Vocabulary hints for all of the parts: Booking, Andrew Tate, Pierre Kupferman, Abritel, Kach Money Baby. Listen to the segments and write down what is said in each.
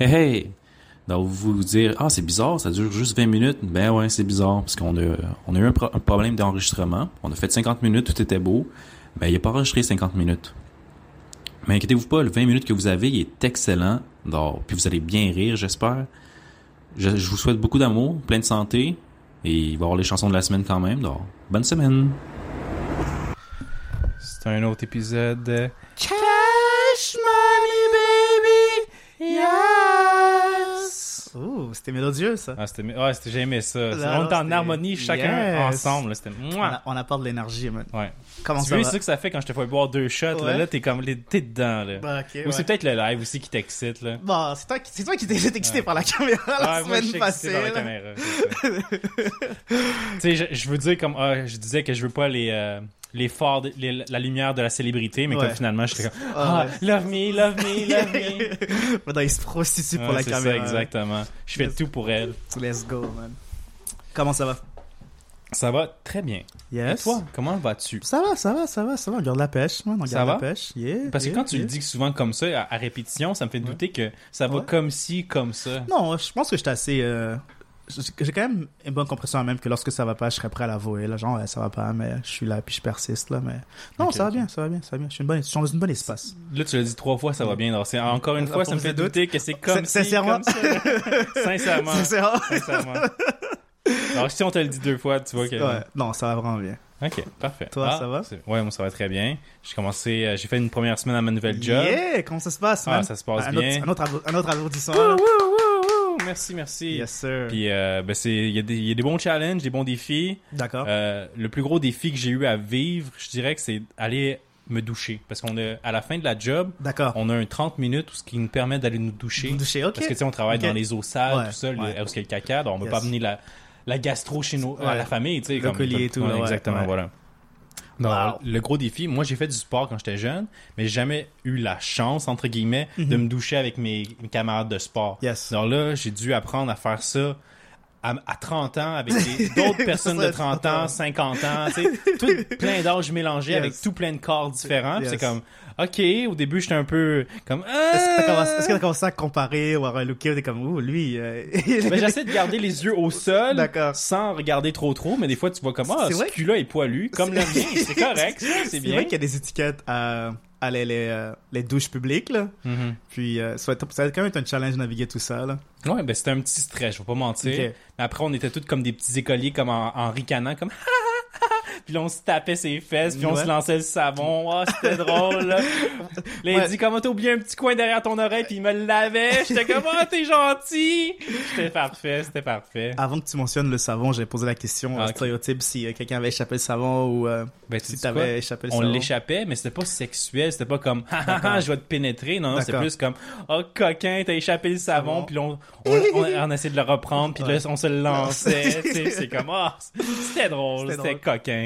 hey, hey! Donc, vous vous dire, ah, c'est bizarre, ça dure juste 20 minutes. Ben ouais, c'est bizarre, parce qu'on a eu un problème d'enregistrement. On a fait 50 minutes, tout était beau. Ben, il n'a pas enregistré 50 minutes. Mais inquiétez-vous pas, le 20 minutes que vous avez, il est excellent. Donc, puis vous allez bien rire, j'espère. Je vous souhaite beaucoup d'amour, plein de santé. Et il va y avoir les chansons de la semaine quand même. Donc, bonne semaine! C'est un autre épisode de Kach Money Baby! Yes! Oh, c'était mélodieux, ça. Ah, c'était j'ai aimé ça. On est en harmonie, chacun ensemble. Là, c'était... On apporte de l'énergie, man. Ouais. Comment tu veux, c'est ça que ça fait quand je te fais boire 2 shots. Là, t'es comme t'es dedans. Là. Bah, okay, c'est peut-être le live aussi qui t'excite. Là. Bah, c'est toi qui t'es excité par la caméra la semaine passée. Par la caméra. Tu sais, je veux dire comme je disais que je veux pas la lumière de la célébrité, mais comme finalement, je serais comme « Ah, love me, love me, love me! » Maintenant, il se prostitue pour la caméra. C'est ça, exactement. Je fais tout pour elle. Let's go, man. Comment ça va? Ça va très bien. Yes. Et toi, comment vas-tu? Ça va. On garde la pêche. Man. On garde la pêche. Yeah, parce que quand tu le dis souvent comme ça, à répétition, ça me fait douter que ça va comme ci, comme ça. Non, je pense que j'étais assez... J'ai quand même une bonne compréhension à même que lorsque ça va pas, je serais prêt à l'avouer. Là, genre, ça va pas, mais je suis là puis je persiste. Là, mais... Non, okay, ça va bien. Je suis dans une bonne espace. Là, tu l'as dit 3 fois, ça va bien. Donc, encore une fois, ça me fait douter que c'est comme ça. Sincèrement. Alors, si on te le dit 2 fois, tu vois que... Ouais. Non, ça va vraiment bien. OK, parfait. Toi, ça va? Ouais, moi, ça va très bien. J'ai fait une première semaine à ma nouvelle job. Yeah! Comment ça se passe, man? Ça se passe bien. Un autre applaudissement. Merci. Yes, sir. Puis, il y a des bons challenges, des bons défis. D'accord. Le plus gros défi que j'ai eu à vivre, je dirais que c'est aller me doucher. Parce qu'on a, à la fin de la job, on a un 30 minutes ce qui nous permet d'aller nous doucher. Okay. Parce que, tu sais, on travaille dans les eaux sales, tout ça, où il y a le caca. Donc, on ne peut pas amener la gastro chez nous, à la famille, tu sais. Le collier et tout. Exactement, voilà. Donc, le gros défi, moi j'ai fait du sport quand j'étais jeune, mais j'ai jamais eu la chance, entre guillemets, de me doucher avec mes camarades de sport. Yes. Donc là, j'ai dû apprendre à faire ça à 30 ans avec d'autres personnes de 30 ans, 50 ans, tu sais, tout plein d'âges mélangés avec tout plein de corps différents. Yes. C'est comme, OK, au début, j'étais un peu comme... Est-ce que t'as commencé à comparer ou à relooker? T'es comme, ouh, lui... Ben, j'essaie de garder les yeux au sol sans regarder trop, mais des fois, tu vois comme, ce cul-là est poilu, comme le mien, c'est correct, c'est bien. C'est vrai qu'il y a des étiquettes à les douches publiques, là. Mm-hmm. Puis, ça a quand même été un challenge de naviguer tout ça, là. Ouais, ben c'était un petit stress, je vais pas mentir. Okay. Mais après, on était tous comme des petits écoliers, comme en ricanant, comme... Puis là, on se tapait ses fesses, puis on se lançait le savon. Oh, c'était drôle, là. Là, il dit, comment t'as oublié un petit coin derrière ton oreille, puis il me le lavait. J'étais comme, oh, t'es gentil. C'était parfait. Avant que tu mentionnes le savon, j'ai posé la question au stéréotype si quelqu'un avait échappé le savon ou si t'avais échappé le savon. On l'échappait, mais c'était pas sexuel. C'était pas comme, ah, je vais te pénétrer. Non, c'était plus comme, oh, coquin, t'as échappé le savon. Puis là, on essayait de le reprendre, puis là, on se le lançait. C'est comme, ah, c'était drôle. C'était coquin.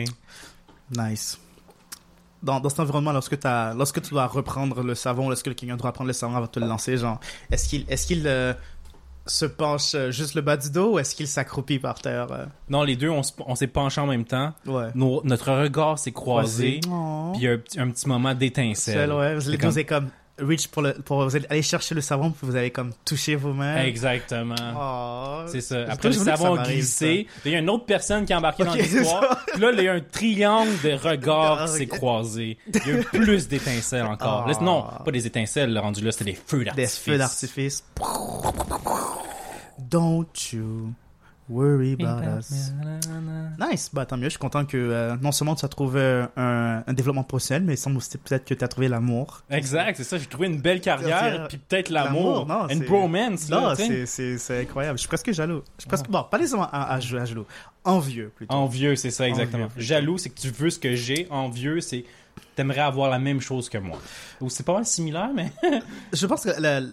Nice. Dans cet environnement, lorsque tu dois reprendre le savon, lorsque quelqu'un doit reprendre le savon avant de te le lancer, genre, est-ce qu'il se penche juste le bas du dos ou est-ce qu'il s'accroupit par terre? Non, les deux, on s'est penchés en même temps. Ouais. Notre regard s'est croisé. Oh. Puis il y a un petit moment d'étincelle. Les deux, c'est comme... Reach pour aller chercher le savon, puis vous allez comme toucher vos mains. Exactement. Oh, c'est ça. Après le savon glissé, il y a une autre personne qui est embarquée dans l'histoire. Puis là, il y a un triangle de regards qui s'est croisé. Il y a eu plus d'étincelles encore. Oh. Là, non, pas des étincelles rendues là, c'était des feux d'artifice. Don't you worry about us. Nice. Bah, tant mieux. Je suis content que non seulement tu as trouvé un développement professionnel, mais il semble aussi peut-être que tu as trouvé l'amour. Exact, c'est ça. J'ai trouvé une belle carrière, puis peut-être l'amour. Non, une bromance. Non, c'est incroyable. Je suis presque jaloux. Bon, pas nécessairement à jaloux. Envieux, plutôt. Envieux, c'est ça, exactement. Jaloux, c'est que tu veux ce que j'ai. Envieux, c'est t'aimerais avoir la même chose que moi. Ou c'est pas mal similaire, mais... Je pense que...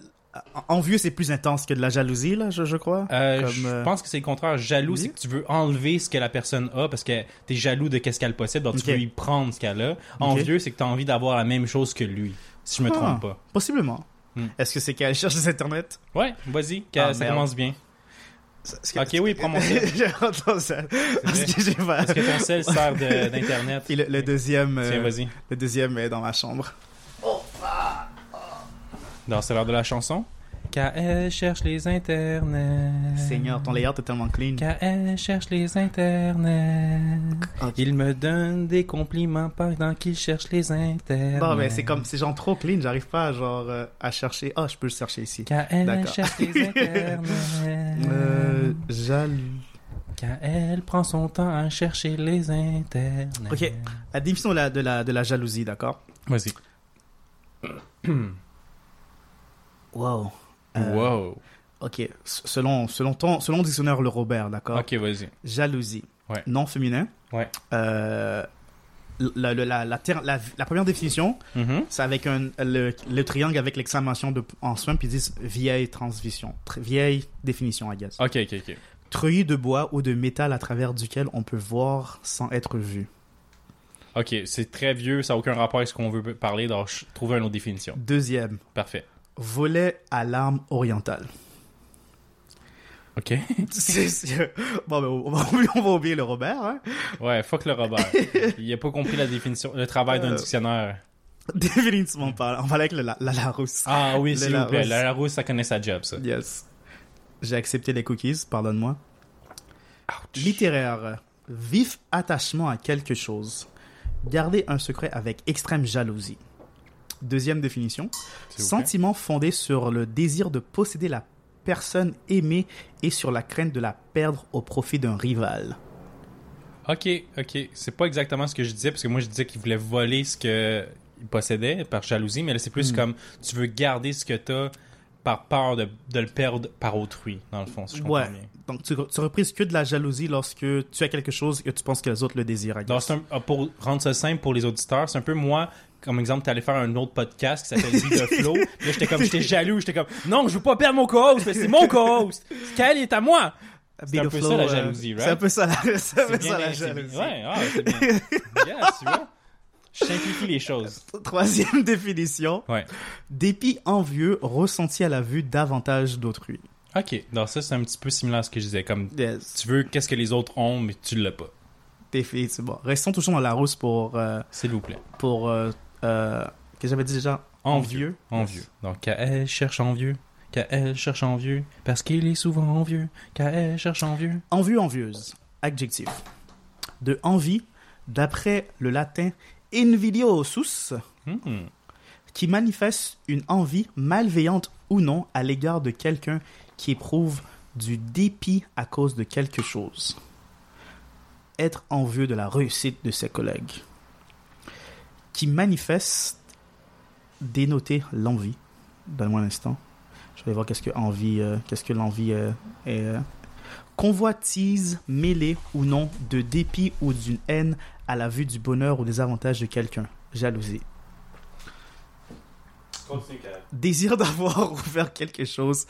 Envieux, c'est plus intense que de la jalousie, là, je crois. Je pense que c'est le contraire. Jaloux, c'est que tu veux enlever ce que la personne a parce que t'es jaloux de qu'est-ce qu'elle possède, donc tu veux lui prendre ce qu'elle a. Envieux, c'est que t'as envie d'avoir la même chose que lui, si je me trompe pas. Possiblement. Est-ce que c'est qu'elle cherche sur Internet? Ouais, vas-y, ça commence bien. Ok, oui, prends mon sel. J'ai entendu ça. Parce que ton sel sert d'Internet. Et le deuxième... Tiens, vas-y. Le deuxième est dans ma chambre. Oh, c'est l'heure de la chanson. K.L. cherche les internets. Seigneur, ton layout est tellement clean. K.L. cherche les internets. Okay. Il me donne des compliments pendant qu'il cherche les internets. Non, mais c'est comme, c'est genre trop clean, j'arrive pas genre à chercher. Ah, oh, je peux le chercher ici. K.L. cherche les internets. Jaloux. K.L. prend son temps à chercher les internets. Ok, la définition de la jalousie, d'accord? Vas-y. Wow. Wow. Ok, selon dictionnaire Le Robert, d'accord? Ok, vas-y. Jalousie. Ouais. Nom féminin. Ouais. La première définition, mm-hmm. c'est avec le triangle avec l'exclamation en soin, puis ils disent vieille transmission. Vieille définition, I guess. Ok. Treuil de bois ou de métal à travers duquel on peut voir sans être vu. Ok, c'est très vieux, ça n'a aucun rapport avec ce qu'on veut parler, donc trouver une autre définition. Deuxième. Parfait. Volet à l'arme orientale. Ok. Bon, mais on va oublier le Robert, hein? Ouais, fuck le Robert. Il n'a pas compris la définition, le travail d'un dictionnaire. Définitivement pas. On va aller avec la Larousse. Ah oui, s'il vous plaît. La Larousse, ça connaît sa job, ça. Yes. J'ai accepté les cookies, pardonne-moi. Ouch. Littéraire. Vif attachement à quelque chose. Garder un secret avec extrême jalousie. Deuxième définition. Sentiment fondé sur le désir de posséder la personne aimée et sur la crainte de la perdre au profit d'un rival. Ok. C'est pas exactement ce que je disais, parce que moi, je disais qu'il voulait voler ce qu'il possédait par jalousie, mais là, c'est plus comme tu veux garder ce que t'as par peur de le perdre par autrui, dans le fond, si je comprends bien. Donc, tu reprises que de la jalousie lorsque tu as quelque chose et tu penses que les autres le désirent. Donc, pour rendre ça simple pour les auditeurs, c'est un peu moi, comme exemple, t'allais faire un autre podcast qui s'appelle « Vie de Flo ». Là, j'étais jaloux, non, je veux pas perdre mon co-host, mais c'est mon co-host. Kyle est à moi. C'est un peu ça la jalousie, right? C'est un peu ça la jalousie. Ouais, c'est bien. Yes, tu vois? Je simplifie les choses. Troisième définition. Ouais. Dépit envieux ressenti à la vue davantage d'autrui. Ok. Donc ça, c'est un petit peu similaire à ce que je disais. Comme tu veux qu'est-ce que les autres ont, mais tu l'as pas. Définitivement. Restons toujours dans la rousse pour... s'il vous plaît. Pour... que j'avais dit déjà? Envieux. Envieux. Donc, K.L. cherche envieux. K.L. cherche envieux. Parce qu'il est souvent envieux. K.L. cherche envieux. Envieux, envieuse. Adjectif. De envie, d'après le latin... Invidiosus, qui manifeste une envie malveillante ou non à l'égard de quelqu'un qui éprouve du dépit à cause de quelque chose. Être envieux de la réussite de ses collègues. Qui manifeste, dénoter l'envie. Donne-moi un instant. Je vais voir qu'est-ce que l'envie est. Convoitise mêlée ou non de dépit ou d'une haine à la vue du bonheur ou des avantages de quelqu'un. Jalousie. Désir d'avoir ouvert quelque chose.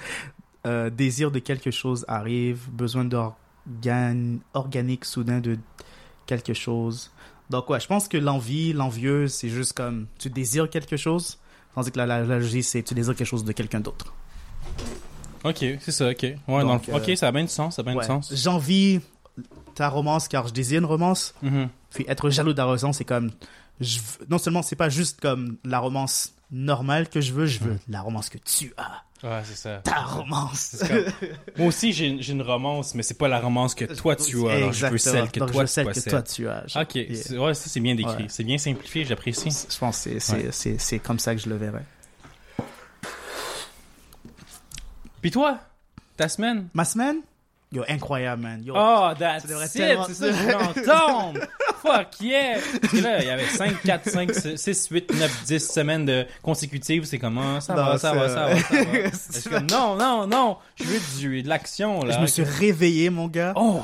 Désir de quelque chose arrive. Besoin organique soudain de quelque chose. Donc ouais, je pense que l'envie, l'envieux, c'est juste comme tu désires quelque chose. Tandis que la jalousie, c'est tu désires quelque chose de quelqu'un d'autre. Ok, c'est ça, ok. Ouais, donc, ok, ça a bien du sens, J'envie ta romance car je désire une romance. Mm-hmm. Puis être jaloux de la romance, c'est comme... non seulement, c'est pas juste comme la romance normale que je veux la romance que tu as. Ouais, c'est ça. Ta romance. C'est comme... Moi aussi, j'ai une romance, mais c'est pas la romance que toi tu as. Alors, je veux celle que toi tu as. Genre. Ok, ouais, ça c'est bien décrit. Ouais. C'est bien simplifié, j'apprécie. Je pense que c'est comme ça que je le verrais. Pis toi, ta semaine? Ma semaine? Yo, incroyable, man. Yo, oh, that's it! Tellement... C'est ça que je voulais entendre! Fuck yeah! Parce que là, il y avait 5, 4, 5, 6, 8, 9, 10 semaines de consécutives. C'est comme, ça va. Parce que non! Je veux de l'action, là. Je me suis réveillé, mon gars. Oh!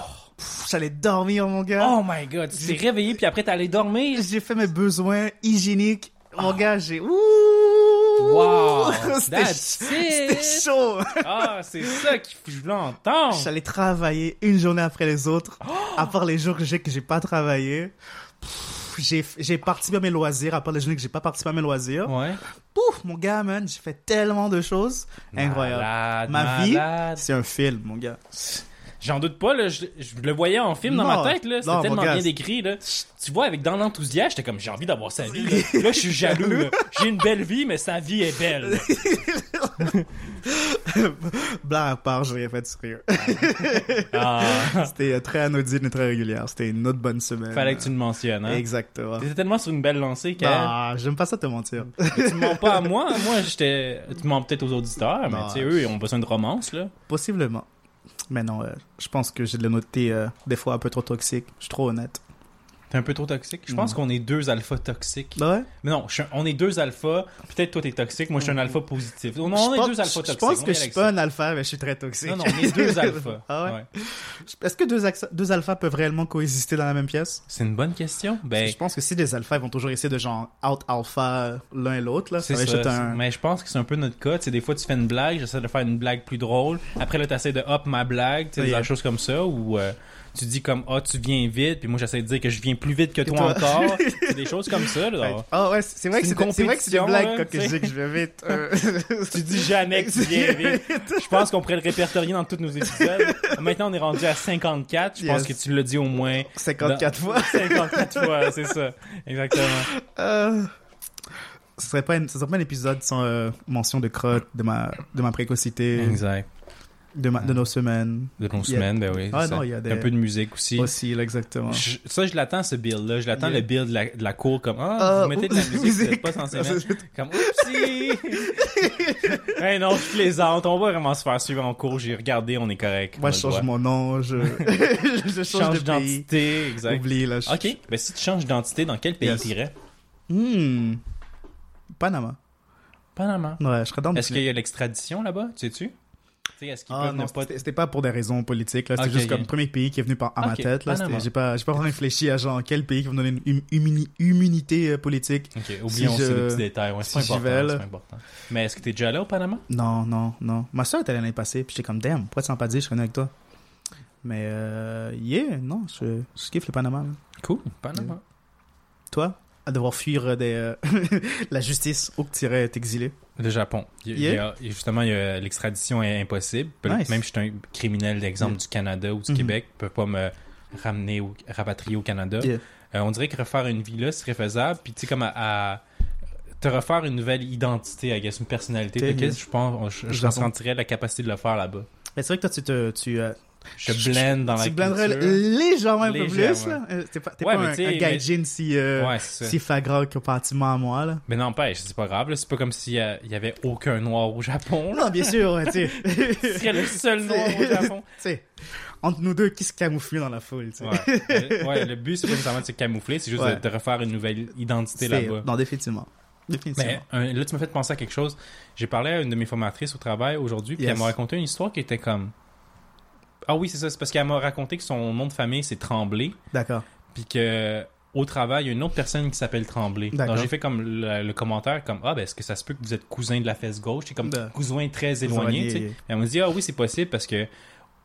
J'allais dormir, mon gars. Oh my God! Tu t'es réveillé, puis après, t'allais dormir? J'ai fait mes besoins hygiéniques. Mon gars, j'ai... Wow! C'était chaud! Ah, c'est ça que je voulais entendre! J'allais travailler une journée après les autres, à part les jours que j'ai pas travaillé. J'ai participé à mes loisirs, à part les journées que j'ai pas participé à mes loisirs. Ouais. Pouf, mon gars, man, j'ai fait tellement de choses. Incroyable. Ma vie, c'est un film, mon gars. J'en doute pas, là, je le voyais en film dans ma tête, là, c'était tellement bien décrit. Là. Tu vois, avec dans l'enthousiasme, j'étais comme, j'ai envie d'avoir sa vie. Là, je suis jaloux. Là. J'ai une belle vie, mais sa vie est belle. Blague à part, j'ai rien fait de sérieux. C'était très anodine et très régulière. C'était une autre bonne semaine. Fallait que tu le mentionnes. Hein? Exactement. T'étais tellement sur une belle lancée que... Non, j'aime pas ça te mentir. Mais tu mens pas à moi. Moi, j'étais... Tu mens peut-être aux auditeurs, mais tu sais, eux, ils ont besoin de romance, là. Possiblement. Mais non, je pense que j'ai de la noté des fois un peu trop toxique. Je suis trop honnête. T'es un peu trop toxique? Je pense qu'on est deux alphas toxiques. Ouais? Mais non, on est deux alphas. Peut-être toi, t'es toxique. Moi, je suis un alpha positif. Non, on est deux alphas toxiques. Je pense que je suis pas un alpha, mais je suis très toxique. Non, on est deux alphas. Ah ouais? Est-ce que deux alphas peuvent réellement coexister dans la même pièce? C'est une bonne question. Ben... Je pense que si des alphas, ils vont toujours essayer de genre out-alpha l'un et l'autre. Là. C'est ça. Mais je pense que c'est un peu notre cas. T'sais, des fois, tu fais une blague, j'essaie de faire une blague plus drôle. Après, là, t'essaies de hop ma blague, des choses comme ça. Ou tu dis comme « Ah, tu viens vite », puis moi, j'essaie de dire que je viens plus vite que toi encore. C'est des choses comme ça. Ah ouais, c'est vrai que c'est une blague quand je dis que je vais vite. Tu dis jamais que tu viens vite. Je pense qu'on pourrait le répertorier dans tous nos épisodes. Maintenant, on est rendu à 54. Je pense que tu l'as dit au moins... 54 fois. 54 fois, c'est ça. Exactement. Ce serait pas un épisode sans mention de crotte, de ma précocité. Exact. De nos semaines. De nos semaines, ben oui. Il y a des... un peu de musique aussi. Aussi, là, exactement. Je l'attends, ce build-là. Je l'attends, le build de la cour, comme « Ah, vous mettez de la musique, vous n'êtes pas censé mettre. » Comme « Oupsie! » Hey, non, je plaisante. On va vraiment se faire suivre en cours. J'ai regardé, on est correct. Moi, je change mon nom. Je change d'identité. Exact. Oublie, là. OK. Ben, si tu changes d'identité, dans quel pays t'irais? Panama. Ouais, je serais dans le... Est-ce qu'il y a l'extradition là-bas, tu sais-tu? C'était pas pour des raisons politiques, là. C'était juste comme le premier pays qui est venu à ma tête, là. J'ai pas vraiment réfléchi à genre quel pays qui va me donner une immunité politique. Ok, oublions ces petits détails, c'est pas important. Mais est-ce que t'es déjà allé au Panama? Non. Ma soeur était allée l'année passée, puis j'étais comme damn, pourquoi tu n'as pas dit je connais avec toi? Mais non, je kiffe le Panama. Là. Cool, Panama. Toi, à devoir fuir la justice où tu irais t'exiler? Le Japon. Il y a l'extradition est impossible. Nice. Même si je suis un criminel, d'exemple, du Canada ou du Québec, ils ne peuvent pas me rapatrier au Canada. Yeah. On dirait que refaire une vie là serait faisable. Puis, tu sais, comme à te refaire une nouvelle identité, I guess, une personnalité. Je pense je ressentirais la capacité de le faire là-bas. Mais c'est vrai que toi, je blende dans la culture. Tu blenderais légèrement un peu plus. Là. T'es pas un gaijin si flagrant comparativement à moi. Là. Mais n'empêche, c'est pas grave. Là. C'est pas comme s'il y avait aucun noir au Japon. Là. Non, bien sûr. Ouais, tu serais le seul noir au Japon. T'sais, entre nous deux, qui se camoufle dans la foule. Ouais, le but, c'est pas nécessairement de se camoufler, c'est juste de refaire une nouvelle identité là-bas. Non, définitivement. Mais là, tu m'as fait penser à quelque chose. J'ai parlé à une de mes formatrices au travail aujourd'hui, puis elle m'a raconté une histoire qui était comme... Ah oui, c'est ça. C'est parce qu'elle m'a raconté que son nom de famille, c'est Tremblay. D'accord. Puis qu'au travail, il y a une autre personne qui s'appelle Tremblay. D'accord. Donc, j'ai fait comme le commentaire, comme « Ah, ben, est-ce que ça se peut que vous êtes cousin de la fesse gauche? » C'est comme cousin très éloigné, tu sais. Et elle m'a dit « Ah oui, c'est possible parce que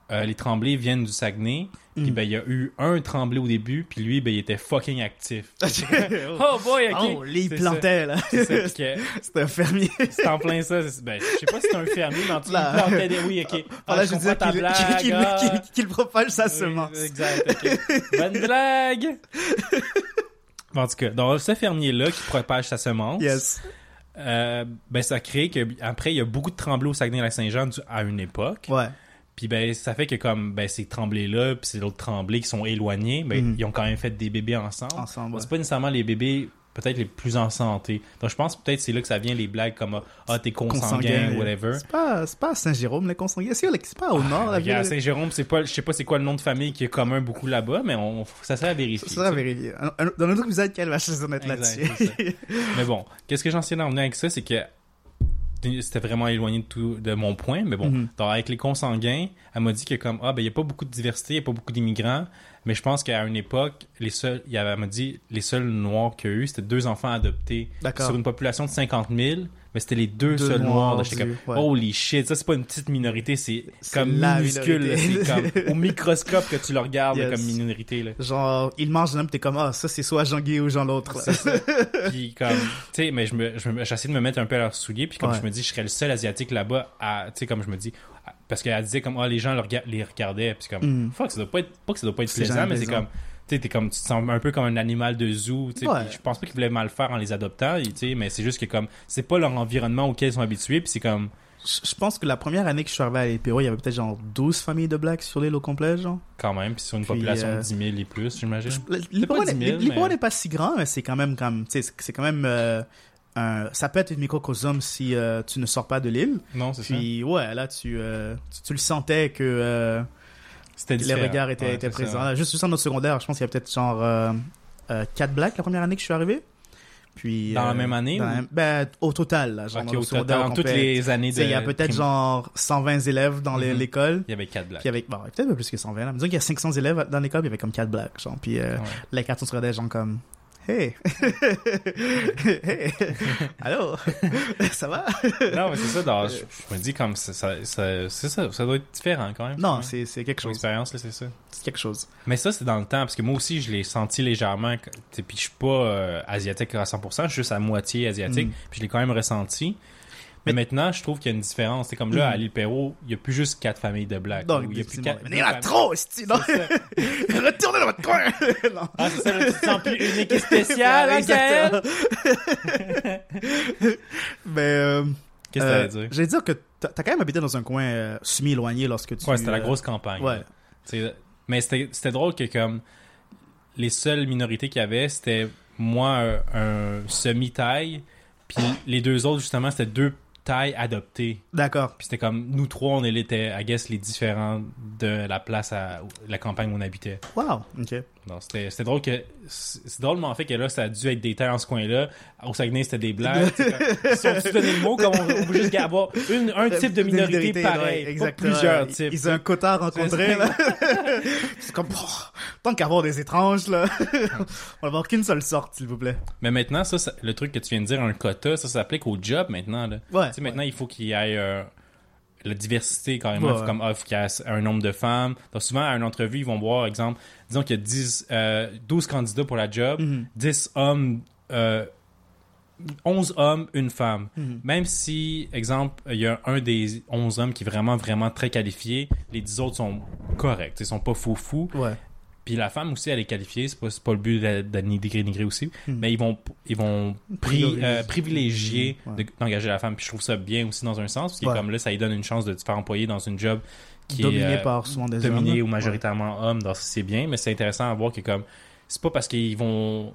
les Tremblay viennent du Saguenay. » Puis ben, il y a eu un Tremblay au début, puis lui, ben, il était fucking actif. Oh boy, ok. Oh, il plantait, ça. Là. C'était un fermier. C'est en plein ça. Ben, je sais pas si c'est un fermier, mais en tout cas, il plantait des... Oui, ok. Là, je disais qu'il propage sa semence. Exact, ok. Bonne blague! En tout cas, donc, ce fermier-là qui propage sa semence... Yes. Ben, ça crée que après il y a beaucoup de Tremblay au Saguenay-Lac-Saint-Jean à une époque. Ouais. Puis ben ça fait que comme ben ces Tremblay-là puis ces autres Tremblay qui sont éloignés, ben ils ont quand même fait des bébés ensemble. C'est pas nécessairement les bébés peut-être les plus en santé. Donc je pense peut-être c'est là que ça vient les blagues comme t'es consanguin ou whatever. C'est pas à Saint-Jérôme les consanguins, c'est pas au nord la ville. À Saint-Jérôme, c'est pas, je sais pas c'est quoi le nom de famille qui est commun beaucoup là-bas, mais ça sert à vérifier. Ça sert à vérifier. Dans notre épisode qu'elle va se mettre là-dessus. Mais bon, qu'est-ce que j'en sais d'en venir avec ça, c'est que c'était vraiment éloigné de mon point, mais bon, donc avec les consanguins, elle m'a dit que comme il n'y a pas beaucoup de diversité, il n'y a pas beaucoup d'immigrants, mais je pense qu'à une époque, elle m'a dit les seuls noirs qu'il y a eu, c'était 2 enfants adoptés. D'accord. Sur une population de 50 000, mais c'était les deux seuls noirs. Là, j'étais comme, holy shit, ça c'est pas une petite minorité, c'est comme minuscule, là, c'est comme au microscope que tu le regardes yes. là, comme minorité. Là. Genre, il mange un homme, t'es comme, ah, ça c'est soit Jean-Guy ou Jean-L'autre. C'est ça. Puis comme, tu sais, mais j'essaie de me mettre un peu à leurs souliers, puis comme ouais. je me dis, je serais le seul asiatique là-bas à, tu sais, comme je me dis, parce qu'elle disait comme, ah, oh, les gens les regardaient, puis comme, fuck, ça doit pas être, pas que ça doit pas être plaisant, mais c'est comme, t'es comme, tu te sens un peu comme un animal de zoo. Ouais. Je pense pas qu'ils voulaient mal faire en les adoptant, mais c'est juste que comme c'est pas leur environnement auquel ils sont habitués. Puis c'est comme... Je pense que la première année que je suis arrivé à l'EPO, il y avait peut-être genre 12 familles de blacks sur l'île au complet. Genre. Quand même, puis sur une population de 10 000 et plus, j'imagine. L'IPO n'est pas si grand, mais c'est quand même... ça peut être une microcosme si tu ne sors pas de l'île. Non, c'est ça. Puis ouais, là, tu le sentais que... les regards étaient présents. Ça. Juste en notre secondaire, je pense qu'il y a peut-être genre 4 blacks la première année que je suis arrivé. Puis, dans la même année au total. Là, genre, okay, au total, toutes les années. Il y a peut-être genre 120 élèves dans l'école. Il y avait 4 blacks. Peut-être plus que 120. Là. Disons qu'il y a 500 élèves dans l'école, il y avait comme 4 blacks. Genre, puis les 4 sont genre comme... Hey! Hey! Allô? Ça va? Non, mais c'est ça. Non, je me dis comme ça doit être différent quand même. Non, c'est quelque chose. L'expérience, là, c'est ça. C'est quelque chose. Mais ça, c'est dans le temps, parce que moi aussi, je l'ai senti légèrement. Puis je suis pas asiatique à 100%, je suis juste à moitié asiatique. Puis je l'ai quand même ressenti. Mais maintenant, je trouve qu'il y a une différence. C'est comme là, à l'île Perrault, il n'y a plus juste 4 familles de blacks. Donc, il y a plus 4. Mais il y en a trop, c'est-tu? Retournez dans votre coin! Non. Ah, c'est ça, tu te sens plus unique et spécial, hein, Kaël? Mais, qu'est-ce que t'allais dire? J'allais dire que t'as quand même habité dans un coin semi-éloigné lorsque tu... Ouais, c'était la grosse campagne. Ouais. Mais c'était drôle que, comme, les seules minorités qu'il y avait, c'était moi, un semi-taille, puis les deux autres, justement, c'était deux taille adoptée. D'accord. Puis c'était comme, nous trois, on était, I guess, les différents de la place à la campagne où on habitait. Wow! OK. Non, c'était drôle que... C'est drôlement fait que là, ça a dû être des terres en ce coin-là. Au Saguenay, c'était des blacks. Ils ont tous donné le mot, comme on peut juste avoir un type de minorité pareil. Exactement. Pas plusieurs types. Ils ont un quota rencontré, là. C'est comme, tant qu'à avoir des étranges, là. On va avoir qu'une seule sorte, s'il vous plaît. Mais maintenant, ça, le truc que tu viens de dire, un quota, ça s'applique au job maintenant, là. Ouais. Tu sais, maintenant, il faut qu'il y ait... la diversité, carrément, ouais. Faut qu'il y ait un nombre de femmes. Donc, souvent, à une entrevue, ils vont voir, exemple, disons qu'il y a 12 candidats pour la job, 10 hommes, 11 hommes, une femme. Même si, exemple, il y a un des 11 hommes qui est vraiment, vraiment très qualifié, les 10 autres sont corrects, ils sont pas fous. Ouais. Puis la femme aussi, elle est qualifiée, c'est pas le but de dénigrer aussi, mais ils vont privilégier d'engager la femme. Puis je trouve ça bien aussi dans un sens, parce que comme là, ça lui donne une chance de se faire employer dans une job qui dominée par souvent des hommes. Dominée ou majoritairement hommes, donc c'est bien, mais c'est intéressant à voir que comme, c'est pas parce qu'ils vont...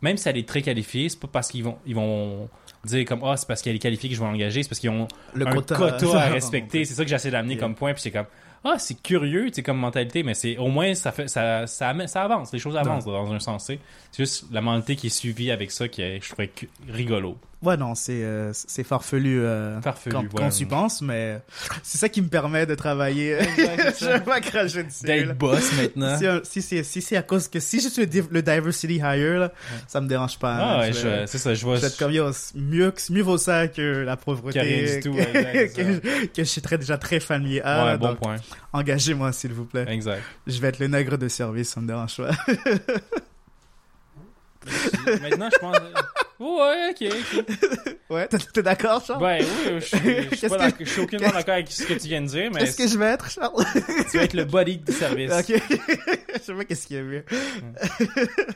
Même si elle est très qualifiée, c'est pas parce qu'ils vont dire comme « Ah, c'est parce qu'elle est qualifiée que je vais l'engager », c'est parce qu'ils ont un quota à respecter. C'est ça que j'essaie d'amener comme point, puis c'est comme... Ah, c'est curieux, tu sais, comme mentalité, mais c'est au moins ça avance, les choses avancent dans un sens, tu sais. C'est juste la mentalité qui est suivie avec ça qui est, je trouvais, rigolo. Ouais, non, c'est farfelu, quand tu penses, mais c'est ça qui me permet de travailler. Je vais pas cracher dessus. D'être boss maintenant. Si c'est à cause que si je suis le diversity hire, là, ça me dérange pas. Ah ouais, c'est ça, je vois. Je vais être comme mieux vaut ça que la pauvreté. Que rien du tout, que je suis déjà très familier. Ah, ouais, bon donc, point. Engagez-moi, s'il vous plaît. Exact. Je vais être le nègre de service, ça me dérange pas. Maintenant, je pense... Ouais, ok. Ouais, t'es d'accord, Charles? Ouais, oui, je suis aucunement d'accord avec ce que tu viens de dire, mais... Qu'est-ce que je vais être, Charles? Tu vas être le buddy du service. Ok. Je sais pas qu'est-ce qu'il y a mieux.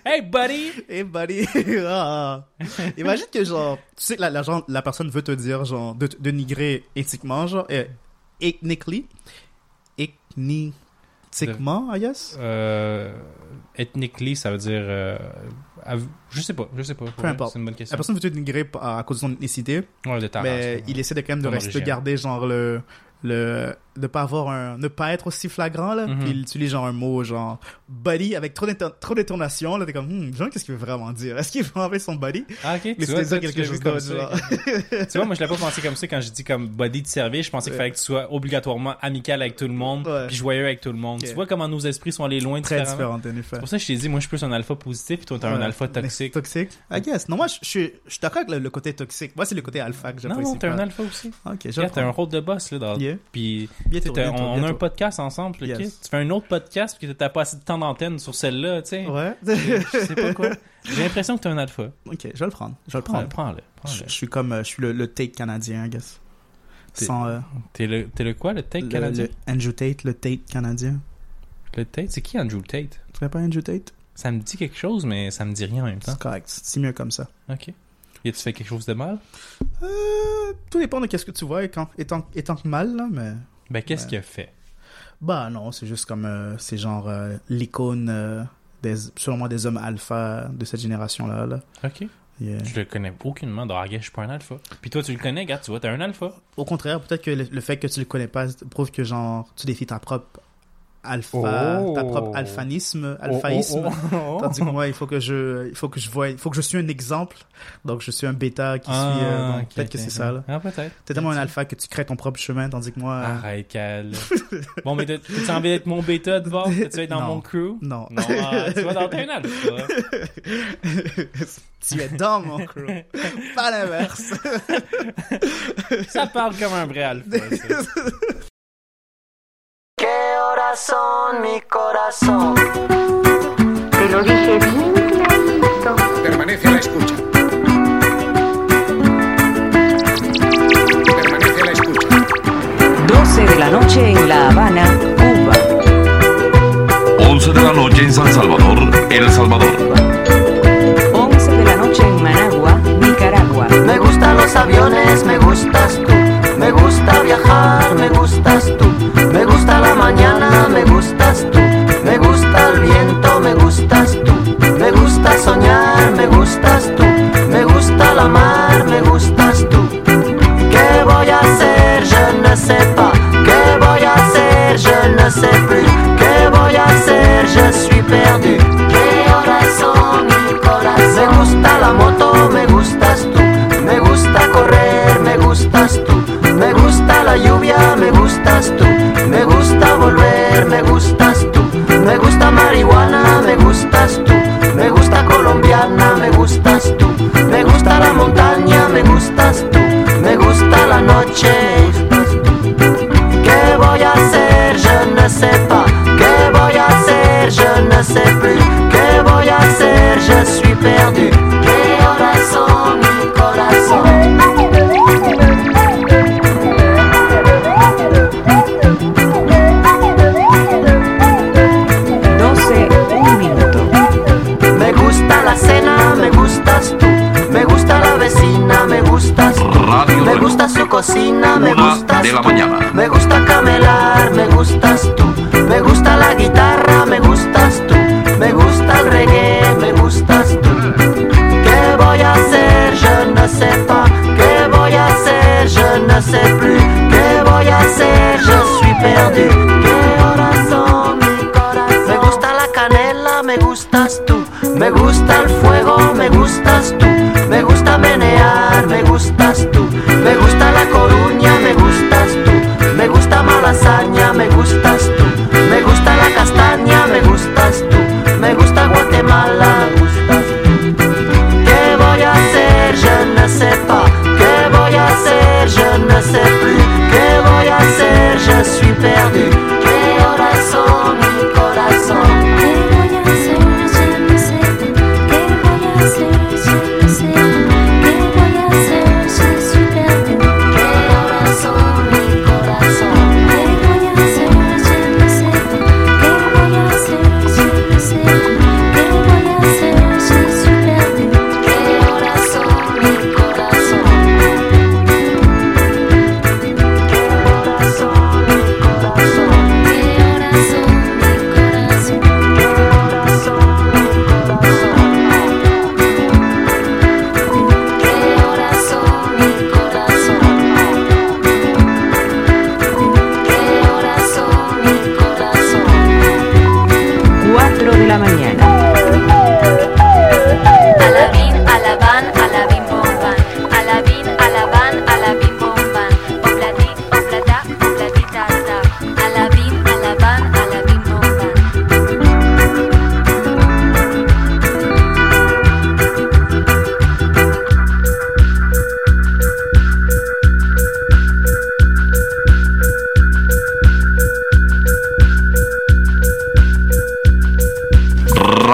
Hey, buddy! Oh. Imagine que, genre, tu sais que la personne veut te dire, genre, de dénigrer éthiquement, genre, ethniquement, I guess? Ethnically, ça veut dire... Je sais pas. Peu importe. C'est une bonne question. La personne veut te dénigrer à cause de son ethnicité. Ouais, mais il essaie de, quand même de garder genre le de pas avoir ne pas être aussi flagrant là, puis il utilise genre un mot genre buddy avec trop d'intonation là, t'es comme genre qu'est-ce qu'il veut vraiment dire, est-ce qu'il veut enlever son buddy? Ah ok, mais c'est ça quelque chose comme ça. Tu vois, moi je l'ai pas pensé comme ça. Quand je dis comme buddy de service, je pensais qu'il fallait que tu sois obligatoirement amical avec tout le monde, puis joyeux avec tout le monde. Tu vois comment nos esprits sont allés loin, très différents. C'est pour ça que je t'ai dit, moi je suis plus un alpha positif, puis toi t'es un alpha toxique. Toxique, I guess. Non, moi je suis d'accord avec le côté toxique. Moi c'est le côté alpha que j'apprécie. Non, t'es un alpha aussi. Ok, t'es un rôle de boss là dans. Puis on a un podcast ensemble, le kit. Tu fais un autre podcast puis que t'as pas assez de temps d'antenne sur celle-là, tu sais. Ouais. Je sais pas quoi. J'ai l'impression que t'es un alpha. Ok, je vais le prendre. Prends-le. Je suis comme, je suis le Tate canadien, I guess. T'es le quoi, le Tate canadien? Le Andrew Tate, le Tate canadien. Le Tate, c'est qui Andrew Tate? Tu connais pas Andrew Tate? Ça me dit quelque chose, mais ça me dit rien en même temps. C'est correct, c'est mieux comme ça. Ok. Et tu fais quelque chose de mal? Tout dépend de qu'est-ce que tu vois étant que mal, là, mais... Ben, qu'est-ce qu'il a fait? Ben, non, c'est juste comme... c'est genre l'icône, selon moi, des hommes alpha de cette génération-là. Là. OK. Yeah. Je le connais aucunement. Donc, je suis pas un alpha. Puis toi, tu le connais, regarde, tu vois, t'es un alpha. Au contraire, peut-être que le fait que tu le connais pas prouve que, genre, tu défies ta propre... alpha, ta propre alphaïsme. Tandis que moi, il faut que je suis un exemple. Donc je suis un bêta qui suis donc, okay, peut-être que c'est ça là. Ah, peut-être. T'es tellement un alpha que tu crées ton propre chemin, tandis que moi arrête, Cal. Bon, mais t'as envie d'être mon bêta de bord, tu vas être dans mon crew? Non, tu vas dans ton alpha. Tu es dans mon crew. Pas l'inverse. Ça parle comme un vrai alpha. Mi corazón, te lo dije bien clarito. Permanece a la escucha. Permanece a la escucha. 12 de la noche en La Habana, Cuba. 11 de la noche en San Salvador, El Salvador. 11 de la noche en Managua, Nicaragua. Me gustan los aviones, me gustas tú. Me gusta viajar, me gustas tú. Me gusta la mañana, me gustas tú. Me gusta el viento, me gustas tú. Me gusta soñar, me gustas tú. Me gusta la mar, me gustas tú. ¿Qué voy a hacer? Je ne sais pas. ¿Qué voy a hacer? Je ne sais plus. ¿Qué voy a hacer? Je suis perdu. ¿Qué corazón, mi corazón? Me gusta la moto, me gustas tú. Me gusta correr, me gustas tú. Me gusta la lluvia, me gustas tú. Me gusta volver, me gustas tú. Me gusta marihuana, me gustas tú. Me gusta colombiana, me gustas tú. Me gusta la montaña, me gustas tú. Me gusta la noche. ¿Qué voy a hacer? Je ne sais pas. ¿Qué voy a hacer? Je ne sais plus. ¿Qué voy a hacer? Je suis perdu. ¿Qué corazón, mi corazón? Me gusta su cocina, me gustas tú. Me gusta camelar, me gustas tú. Me gusta la guitarra, me gustas tú. Me gusta el reggae, me gustas tú. ¿Qué voy a hacer? Je ne sais pas. ¿Qué voy a hacer? Je ne sais plus. ¿Qué voy a hacer? Je suis perdu. ¿Qué corazón, mi corazón? Me gusta la canela, me gustas tú. Me gusta el fuego, me gustas tú. Me gusta menear, me gustas tú. Me gusta La Coruña, me gustas tú. Me gusta Malasaña, me gustas tú. Me gusta la castaña, me gustas tú. Me gusta Guatemala, me gustas tú. ¿Qué voy a hacer? Je ne sais pas. ¿Qué voy a hacer? Je ne sais plus. ¿Qué voy a hacer? Je suis perdu. ¿Qué corazón, mi corazón? ¿Qué voy a hacer? Je ne sais pas. ¿Qué voy a hacer?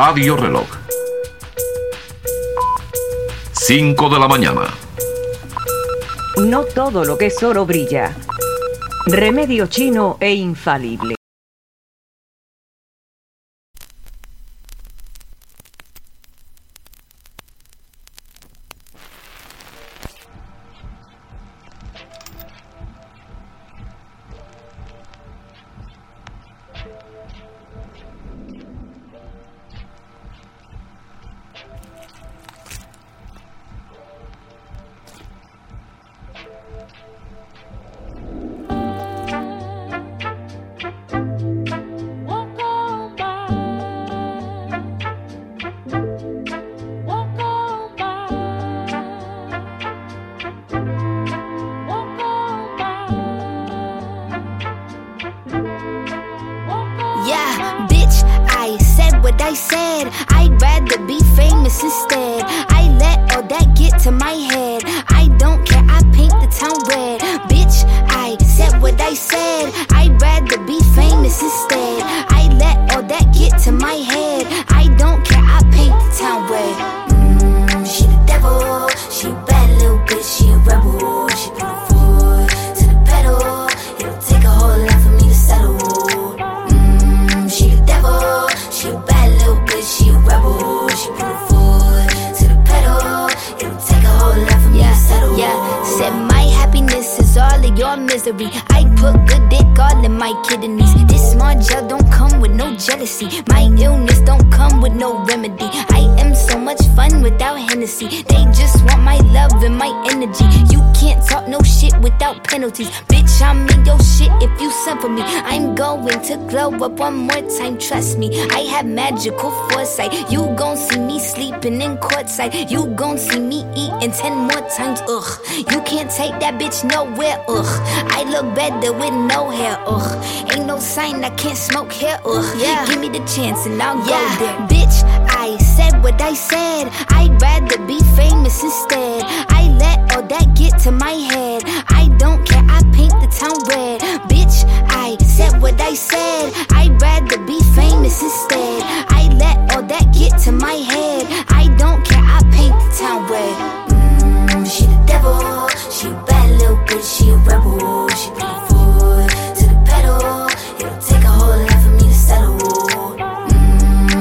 Radio Reloj. 5 de la mañana. No todo lo que es oro brilla. Remedio chino e infalible. One more time, trust me, I have magical foresight. You gon' see me sleeping in courtside. You gon' see me eating 10 more times, ugh. You can't take that bitch nowhere, ugh. I look better with no hair, ugh. Ain't no sign I can't smoke hair, ugh. Yeah. Give me the chance and I'll go there. Bitch, I said what I said. I'd rather be famous instead. I let all that get to my head. I don't care, I paint the town red. Bitch, I said what I said. I'd rather be famous instead. I let all that get to my head. I don't care, I paint the town red. She the devil. She a bad little bitch, she a rebel. She put her foot to the pedal. It'll take a whole lot for me to settle.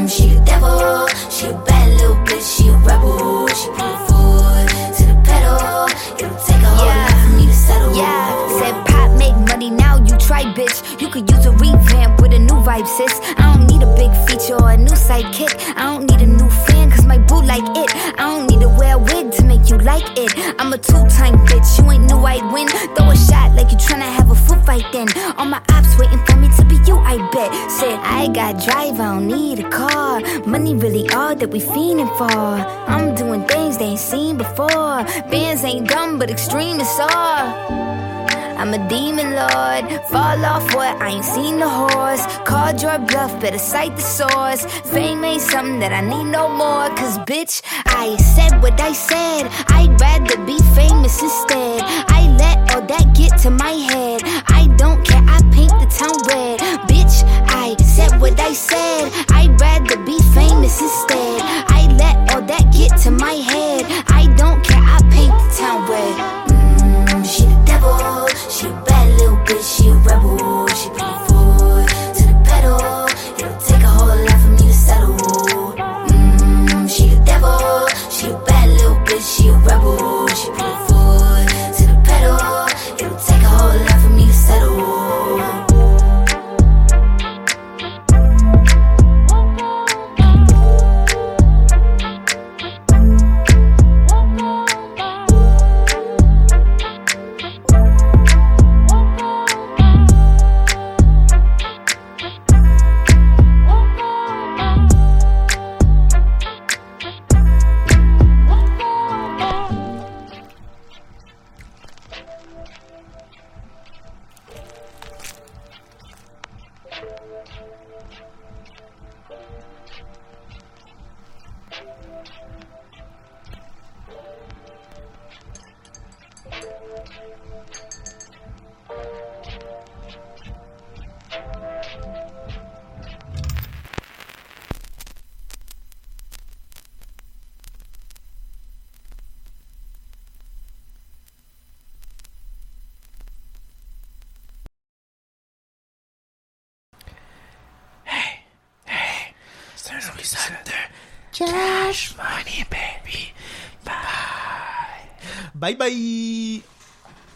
She the devil. She a bad little bitch, she a rebel. She put her foot to the pedal. It'll take a whole lot for me to settle. Yeah, said pop make money, now you try, bitch. You could use a revamp with a new vibe, sis. I don't need a big feature or a new sidekick. I don't need a new fan, cause my boo like it. I don't need to wear a wig to make you like it. I'm a 2-time bitch, you ain't new, I win. Throw a shot like you tryna have a foot fight then. All my ops waiting for me to be you, I bet. Said, I got drive, I don't need a car. Money really all that we fiending for. I'm doing things they ain't seen before. Bands ain't dumb, but extreme is all. I'm a demon lord, fall off what, I ain't seen the horse. Called your bluff, better cite the source. Fame ain't something that I need no more. Cause bitch, I said what I said. I'd rather be famous instead. I let all that get to my head. I don't care, I paint the town red. Bitch, I said what I said. I'd rather be famous instead. I let all that get to my head. I don't care, I paint the town red. She the devil, she a bad little bitch, she a rebel. She put her foot to the pedal, it'll take a whole lot for me to settle. She the devil, she a bad little bitch, she a rebel. She put her foot to the pedal, it'll take a whole lot for me to settle. Kach Money Baby. Bye. Bye bye.